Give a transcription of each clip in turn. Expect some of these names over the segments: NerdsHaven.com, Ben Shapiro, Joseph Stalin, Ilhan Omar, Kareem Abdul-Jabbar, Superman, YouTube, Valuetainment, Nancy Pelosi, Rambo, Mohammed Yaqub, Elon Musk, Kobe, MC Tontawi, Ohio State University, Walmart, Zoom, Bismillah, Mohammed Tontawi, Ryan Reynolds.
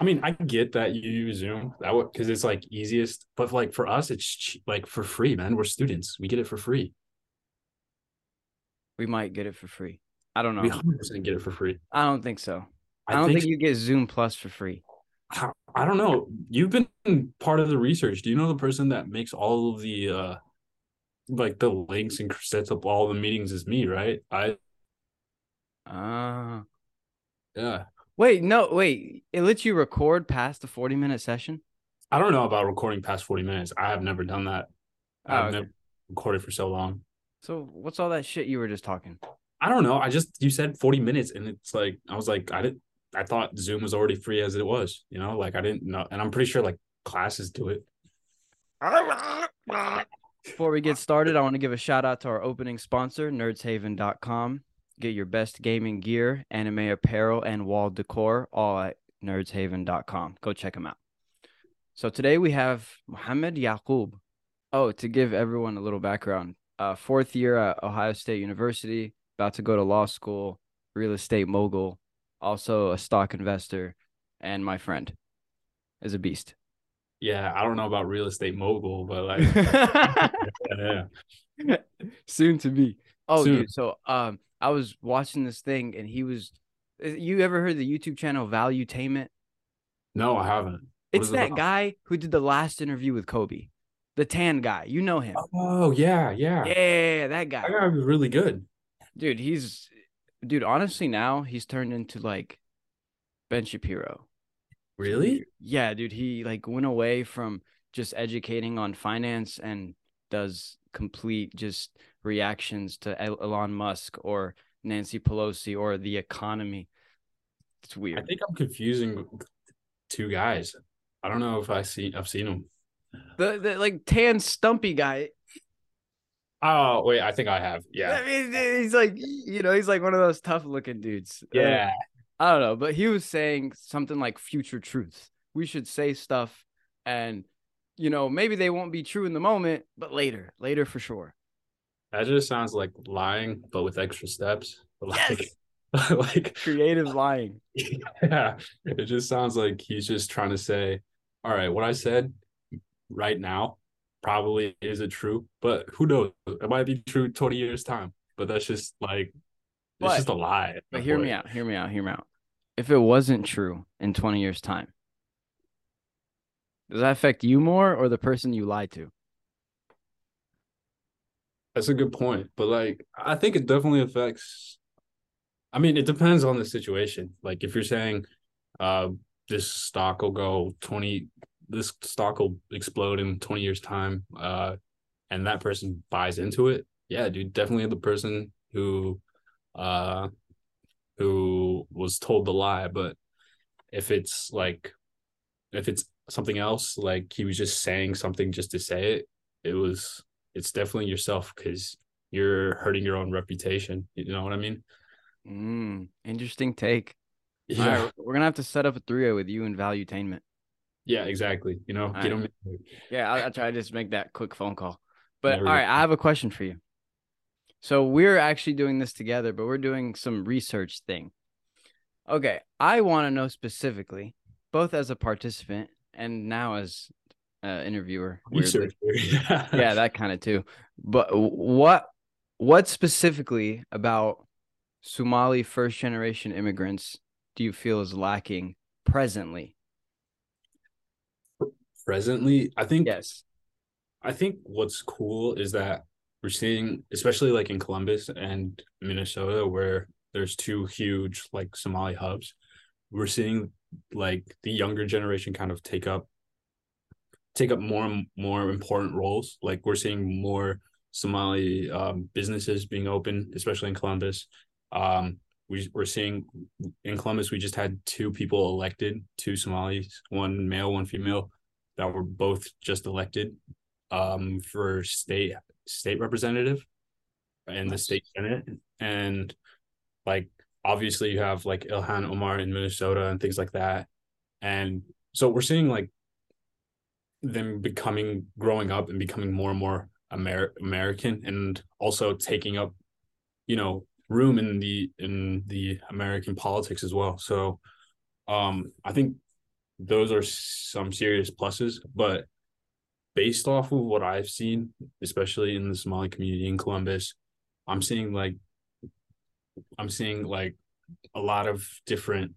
I mean, I get that you use Zoom because it's like easiest, but like for us, it's cheap, like for free, man. We're students. We get it for free. We might get it for free. I don't know. We 100% get it for free. I don't think so. I don't think you get Zoom Plus for free. I don't know. You've been part of the research. Do you know the person that makes all of the like the links and sets up all the meetings is me, right? Yeah. Wait. It lets you record past the 40-minute session? I don't know about recording past 40 minutes. I have never done that. I've never recorded for so long. So what's all that shit you were just talking? I don't know. You said 40 minutes, and it's like, I thought Zoom was already free as it was, you know, like I didn't know. And I'm pretty sure like classes do it. Before we get started, I want to give a shout out to our opening sponsor, NerdsHaven.com. Get your best gaming gear, anime apparel, and wall decor all at NerdsHaven.com. Go check them out. So today we have Mohammed Yaqub. Oh, to give everyone a little background, fourth year at Ohio State University, about to go to law school, real estate mogul, also a stock investor, and my friend is a beast. Yeah, I don't know about real estate mogul, but like yeah. Soon to be. Oh, soon. Dude, so I was watching this thing, and you ever heard the YouTube channel Valuetainment? No, I haven't. It's that guy who did the last interview with Kobe, the tan guy. You know him. Oh, yeah, that guy. That guy was really good. Dude, honestly, now he's turned into like Ben Shapiro. Really? Yeah, dude, he like went away from just educating on finance and does complete just reactions to Elon Musk or Nancy Pelosi or the economy. It's weird. I think I'm confusing two guys. I don't know if I've seen them. The like tan stumpy guy. Oh wait, I think I have. Yeah, I mean, he's like one of those tough looking dudes. Yeah, I don't know, but he was saying something like future truths. We should say stuff, and maybe they won't be true in the moment, but later for sure. That just sounds like lying, but with extra steps. Yes! Like creative lying. Yeah, it just sounds like he's just trying to say, all right, what I said right now probably isn't true, but who knows? It might be true 20 years time, but that's just like, it's just a lie. But hear me out. If it wasn't true in 20 years time, does that affect you more or the person you lied to? That's a good point. But like, I think it definitely affects, I mean, it depends on the situation. Like if you're saying this stock will go this stock will explode in 20 years time, and that person buys into it. Yeah, dude, definitely the person who was told the lie. But if it's something else, like he was just saying something just to say it, it's definitely yourself, because you're hurting your own reputation. You know what I mean? Interesting take. Yeah. All right, we're gonna have to set up a 3-0 with you and Valuetainment. Yeah, exactly. I'll try to just make that quick phone call. But all right, I have a question for you. So we're actually doing this together, but we're doing some research thing. Okay, I want to know specifically, both as a participant and now as an interviewer. Researcher. Yeah, that kind of too. But what specifically about Somali first-generation immigrants do you feel is lacking presently? I think what's cool is that we're seeing, especially like in Columbus and Minnesota, where there's two huge like Somali hubs, we're seeing like the younger generation kind of take up more and more important roles. Like we're seeing more Somali businesses being open, especially in Columbus. We're seeing in Columbus, we just had two people elected, two Somalis, one male, one female, that were both just elected for state representative and the state senate. And like, obviously you have like Ilhan Omar in Minnesota and things like that. And so we're seeing like them growing up and becoming more and more American, and also taking up, room in the American politics as well. So I think those are some serious pluses. But based off of what I've seen, especially in the Somali community in Columbus, I'm seeing a lot of different,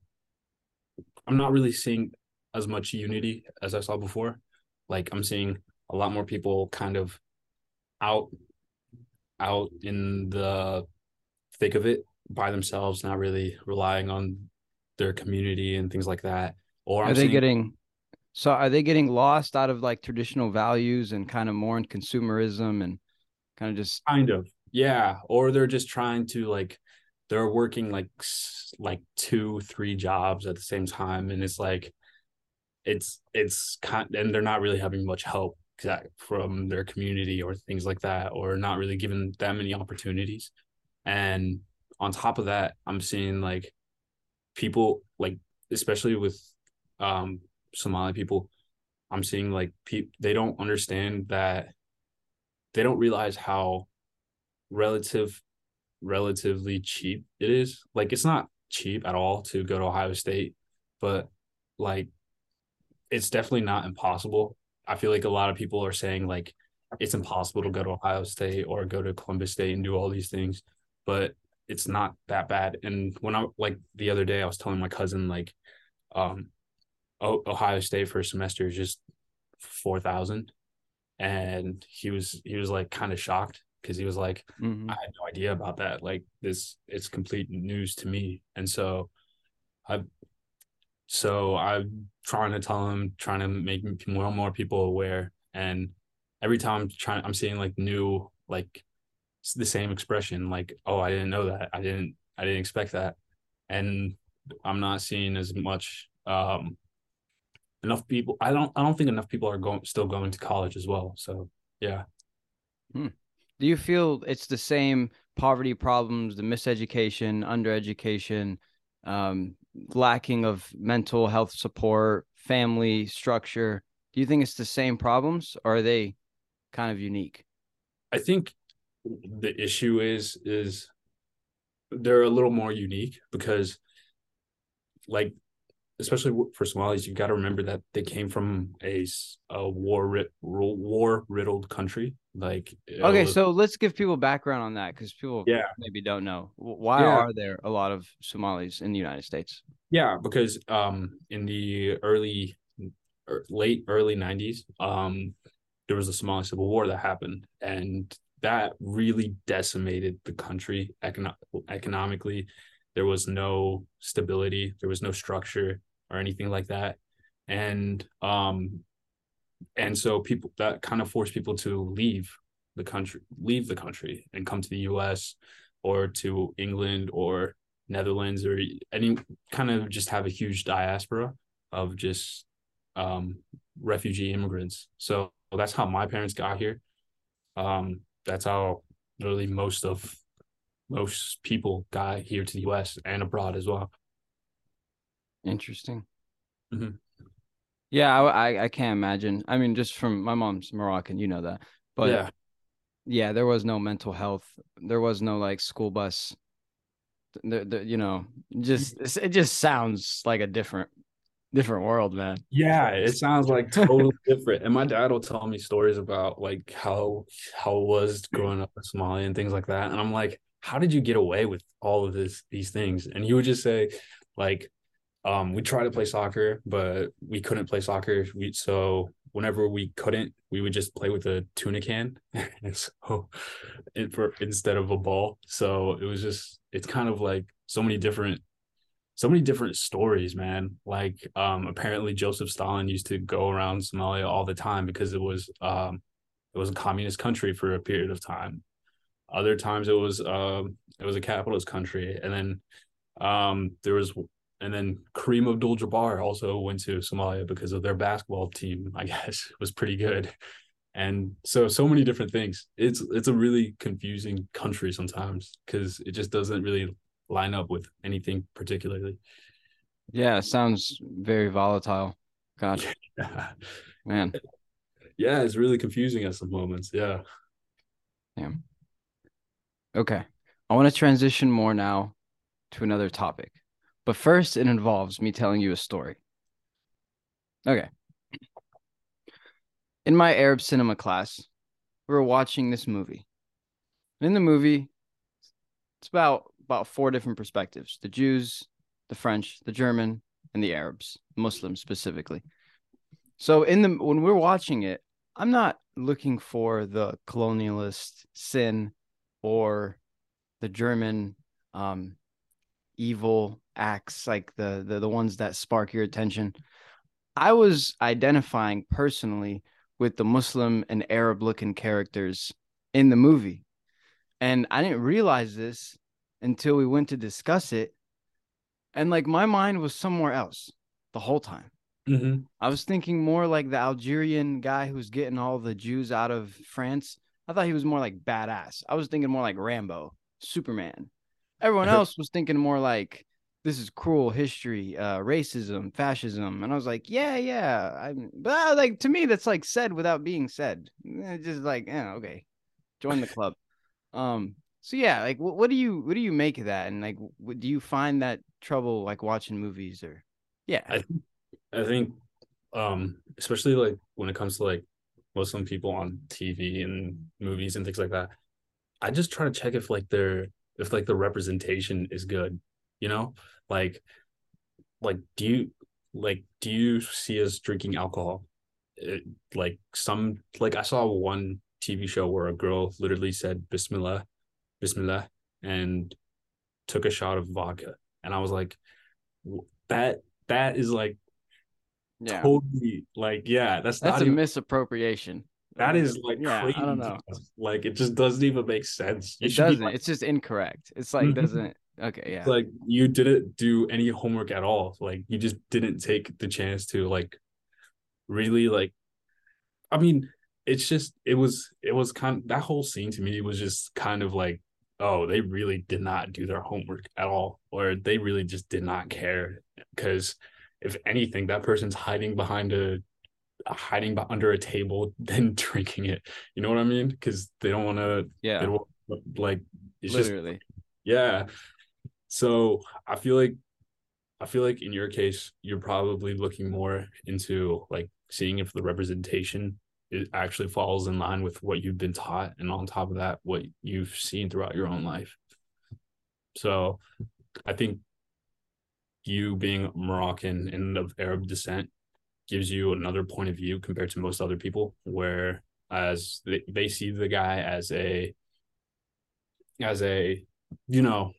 I'm not really seeing as much unity as I saw before. Like, I'm seeing a lot more people kind of out in the thick of it by themselves, not really relying on their community and things like that. Or are they getting lost out of like traditional values and kind of more in consumerism and kind of yeah, or they're just trying to they're working like 2-3 jobs at the same time, and and they're not really having much help from their community or things like that, or not really given that many opportunities. And on top of that, I'm seeing people, especially with Somali people, I'm seeing they don't understand that, they don't realize how relatively cheap it is. It's not cheap at all to go to Ohio State, but it's definitely not impossible. I feel like a lot of people are saying it's impossible to go to Ohio State or go to Columbus State and do all these things, but it's not that bad. And when I the other day, I was telling my cousin Ohio State for a semester is just $4,000, and he was kind of shocked, because he was I had no idea about that. It's complete news to me. And so I'm trying to tell him, trying to make more and more people aware. And every time I'm seeing new, the same expression, oh, I didn't know that. I didn't expect that. And I'm not seeing as much, enough people. I don't think enough people are still going to college as well. So, yeah. Hmm. Do you feel it's the same poverty problems, the miseducation, undereducation, lacking of mental health support, family structure? Do you think it's the same problems, or are they kind of unique? I think the issue is they're a little more unique, because especially for Somalis, you've got to remember that they came from a war-riddled country. So let's give people background on that, because people maybe don't know. Why are there a lot of Somalis in the United States? Yeah, because in the late 90s, there was the Somali Civil War that happened, and that really decimated the country economically. There was no stability. There was no structure or anything like that. And so people, that kind of forced people to leave the country and come to the US or to England or Netherlands, or any kind of, just have a huge diaspora of just refugee immigrants. So that's how my parents got here. That's how literally most people got here to the US and abroad as well. Interesting. Mm-hmm. Yeah, I can't imagine. I mean, just from, my mom's Moroccan, you know that. But yeah, there was no mental health. There was no school bus. It just sounds like a different world, man. Yeah, it sounds totally different. And my dad will tell me stories about how it was growing up in Somalia and things like that. And I'm how did you get away with all of these things? And he would just say we tried to play soccer, but we couldn't play soccer. So whenever we couldn't, we would just play with a tuna can instead of a ball. So it was just, it's kind of so many different stories, man. Apparently Joseph Stalin used to go around Somalia all the time, because it was a communist country for a period of time. Other times it was a capitalist country. And then and then Kareem Abdul-Jabbar also went to Somalia because of their basketball team, I guess, was pretty good. And so many different things. It's a really confusing country sometimes, because it just doesn't really line up with anything particularly. Yeah, it sounds very volatile. God, yeah. Man. Yeah, it's really confusing at some moments. Yeah. Damn. Okay. I want to transition more now to another topic, but first it involves me telling you a story. Okay. In my Arab cinema class, we were watching this movie. And in the movie, it's about four different perspectives. The Jews, the French, the German, and the Arabs, Muslims specifically. So when we're watching it, I'm not looking for the colonialist sin or the German evil acts, like the ones that spark your attention. I was identifying personally with the Muslim and Arab-looking characters in the movie. And I didn't realize this until we went to discuss it. And like my mind was somewhere else the whole time. Mm-hmm. I was thinking more like the Algerian guy who's getting all the Jews out of France. I thought he was more like badass. I was thinking more like Rambo, Superman. Everyone else was thinking more like, this is cruel history, racism, fascism. And I was like, yeah. But like, to me, that's like said without being said. It's just like, okay, join the club. So yeah, like, what do you make of that? And like, do you find that trouble like watching movies or? Yeah, I think, especially like when it comes to like Muslim people on TV and movies and things like that, I just try to check if like the representation is good. You know, like, do you see us drinking alcohol? I saw one TV show where a girl literally said Bismillah, and took a shot of vodka. And I was like, that is like, yeah, totally like, yeah, that's not a even misappropriation. That is like, yeah, crazy. I don't know. Like, it just doesn't even make sense. It doesn't. It's just incorrect. It's like, doesn't. Okay, yeah. It's like you didn't do any homework at all. Like you just didn't take the chance to like really like. I mean, it's just it was kind of, that whole scene to me was just kind of like, oh, they really did not do their homework at all, or they really just did not care. Because if anything, that person's hiding behind under a table, then drinking it. You know what I mean? Because they don't want to. Yeah. They don't, like it's literally. Just, yeah. So I feel like in your case, you're probably looking more into like seeing if the representation it actually falls in line with what you've been taught, and on top of that, what you've seen throughout your own life. So I think you being Moroccan and of Arab descent gives you another point of view compared to most other people, whereas they see the guy as a you know,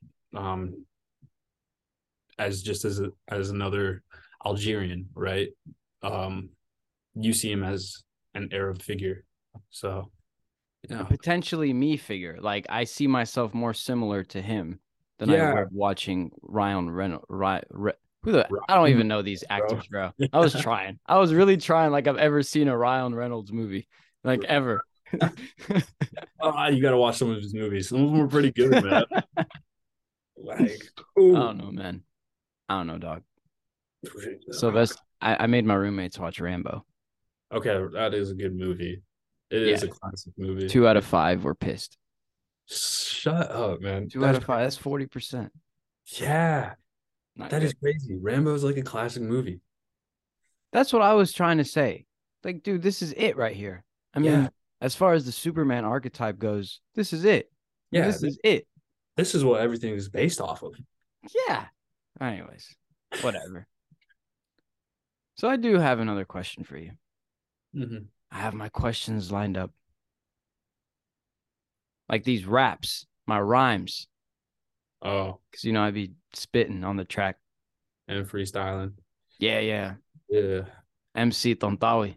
as another Algerian, right? You see him as an Arab figure, so yeah. Potentially me figure. Like I see myself more similar to him than I would watching Ryan Reynolds. I don't even know these actors, bro. I was trying. I was really trying. Like I've ever seen a Ryan Reynolds movie, like ever. You gotta watch some of his movies. Some of them are pretty good, man. Like, ooh. I don't know, man. I don't know, dog. So that's I made my roommates watch Rambo. Okay, that is a good movie. It is a classic movie. 2 out of 5 were pissed. Shut up, man. 2 out of 5. That's 40%. Yeah, that is crazy. Rambo is like a classic movie. That's what I was trying to say. Like, dude, this is it right here. I mean. Yeah. As far as the Superman archetype goes, this is it. Yeah, this is it. This is what everything is based off of. Yeah. Anyways, whatever. So I do have another question for you. Mm-hmm. I have my questions lined up. Like these raps, my rhymes. Oh. Because, you know, I'd be spitting on the track. And freestyling. Yeah. MC Tontawi.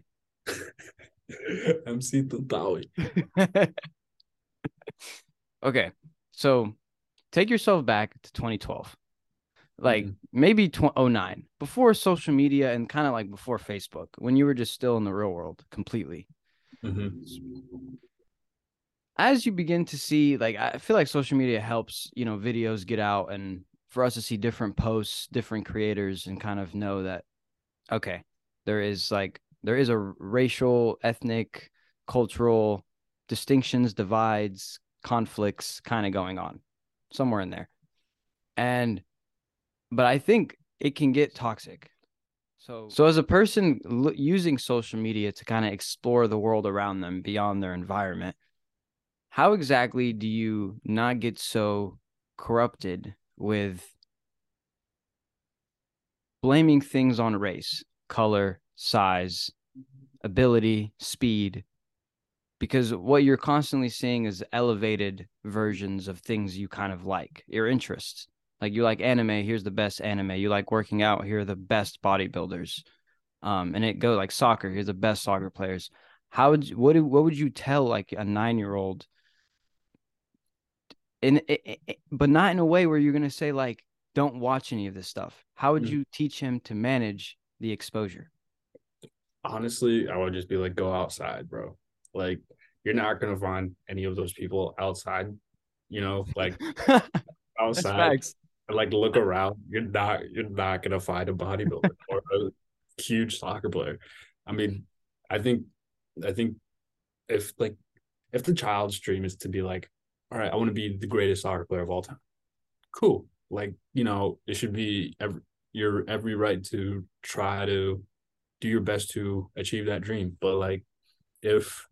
MC Tontawi. Okay, so take yourself back to 2012, like maybe 2009, before social media and kind of like before Facebook, when you were just still in the real world completely. Mm-hmm. As you begin to see, like I feel like social media helps, you know, videos get out and for us to see different posts, different creators, and kind of know that okay, there is a racial, ethnic, cultural distinctions, divides, conflicts kind of going on somewhere in there. But I think it can get toxic. So as a person using social media to kind of explore the world around them beyond their environment, how exactly do you not get so corrupted with blaming things on race, color, size, ability, speed? Because what you're constantly seeing is elevated versions of things you kind of like, your interests. Like you like anime, here's the best anime. You like working out, here are the best bodybuilders. And it goes like soccer, here's the best soccer players. How would you, what would you tell like a 9-year-old? But not in a way where you're going to say like, don't watch any of this stuff. How would you teach him to manage the exposure? Honestly, I would just be like, go outside, bro. Like, you're not going to find any of those people outside, you know, like outside. Like, look around. You're not going to find a bodybuilder or a huge soccer player. I mean, I think if the child's dream is to be like, all right, I want to be the greatest soccer player of all time. Cool. Like, you know, it should be your every right to try to do your best to achieve that dream. But like, if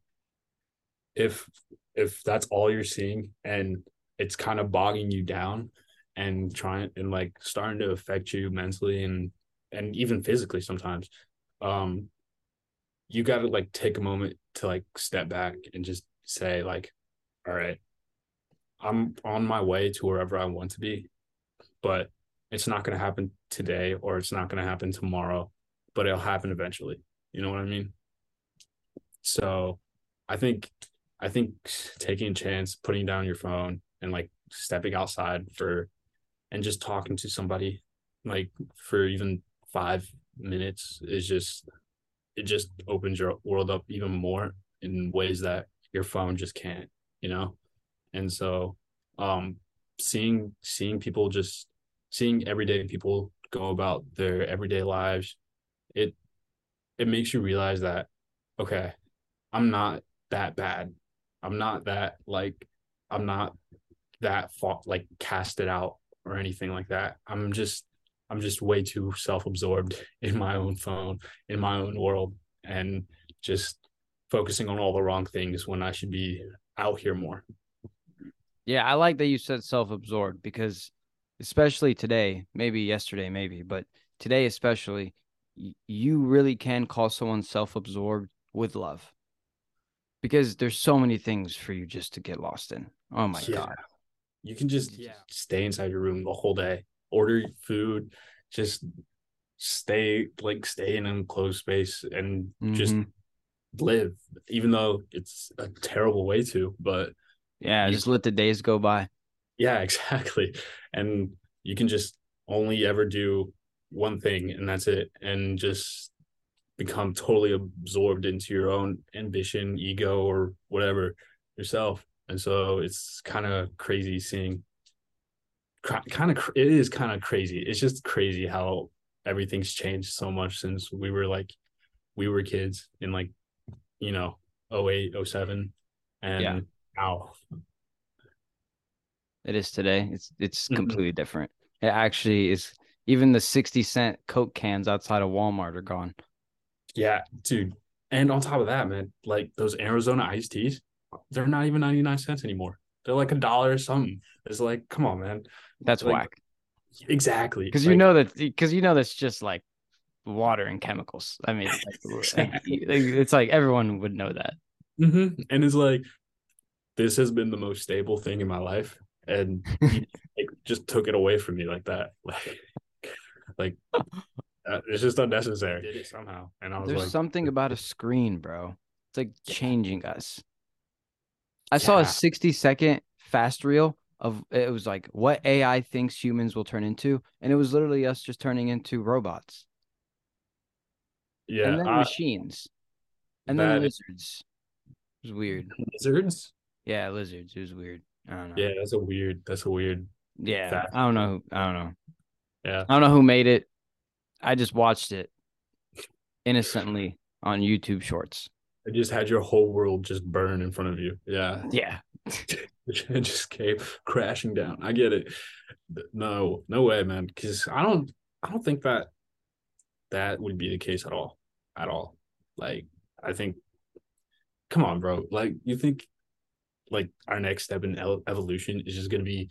that's all you're seeing and it's kind of bogging you down and starting to affect you mentally and even physically sometimes, you got to like take a moment to like step back and just say like, all right, I'm on my way to wherever I want to be, but it's not going to happen today or it's not going to happen tomorrow, but it'll happen eventually. You know what I mean? So I think taking a chance, putting down your phone and like stepping outside and just talking to somebody like for even 5 minutes is just, it just opens your world up even more in ways that your phone just can't, you know? And so seeing everyday people go about their everyday lives, it makes you realize that, okay, I'm not that bad. I'm not that, like, I'm not that like casted out or anything like that. I'm just way too self-absorbed in my own phone, in my own world, and just focusing on all the wrong things when I should be out here more. Yeah, I like that you said self-absorbed, because especially today, maybe yesterday, maybe, but today especially, you really can call someone self-absorbed with love. Because there's so many things for you just to get lost in. Oh my God. You can just stay inside your room the whole day, order food, just stay in an enclosed space and just live, even though it's a terrible way to, but yeah, just let the days go by. Yeah, exactly. And you can just only ever do one thing and that's it. And just become totally absorbed into your own ambition, ego, or whatever, yourself. And so it's kind of crazy it is kind of crazy. It's just crazy how everything's changed so much since we were kids in like, you know, 08, 07 and now. It is today. It's completely different. It actually is. Even the 60-cent Coke cans outside of Walmart are gone. Yeah, dude. And on top of that, man, like those Arizona iced teas, they're not even 99 cents anymore. They're like $1 or something. It's like, come on, man. That's like, whack. Exactly. Because like, you know that's just like water and chemicals. I mean, like, exactly. It's like everyone would know that. Mm-hmm. And it's like, this has been the most stable thing in my life. And it just took it away from me like that. It's just unnecessary. Did it somehow. And I was there's something about a screen, bro. It's like changing us. I saw a 60-second fast reel of it was like what AI thinks humans will turn into, and it was literally us just turning into robots. Yeah, and then machines, and then lizards. It was weird. Lizards? Yeah, lizards. It was weird. I don't know. Yeah, that's a weird. Yeah, fact. I don't know. Yeah, I don't know who made it. I just watched it innocently on YouTube Shorts. I just had your whole world just burn in front of you. Yeah. Yeah. It just came crashing down. I get it. No way, man. Because I don't think that that would be the case at all. Like, I think, come on, bro. Like, you think like our next step in evolution is just going to be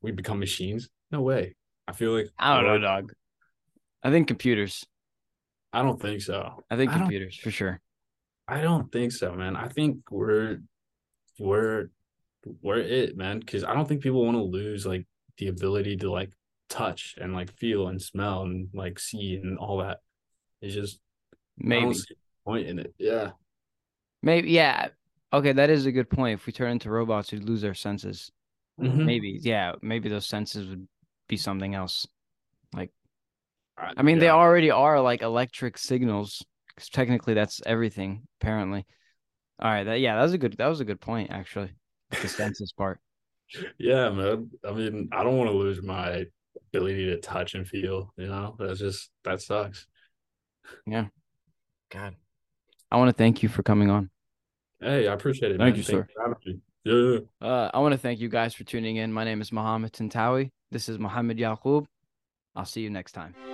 we become machines? No way. I feel like I don't know, dog. I think computers. I don't think so. I think computers for sure. I don't think so, man. I think we're it, man, because I don't think people want to lose like the ability to like touch and like feel and smell and like see and all that. It's just maybe I don't see the point in it. Yeah. Maybe, yeah. Okay, that is a good point. If we turn into robots, we'd lose our senses. Mm-hmm. Maybe, yeah. Maybe those senses would be something else. Like, I mean, yeah. They already are like electric signals. Because technically, that's everything. Apparently, all right. That was a good point, actually. The senses part. Yeah, man. I mean, I don't want to lose my ability to touch and feel. You know, that sucks. Yeah. God, I want to thank you for coming on. Hey, I appreciate it. Thank you, sir. Yeah. I want to thank you guys for tuning in. My name is Mohammed Tontawi. This is Mohammed Yaqub. I'll see you next time.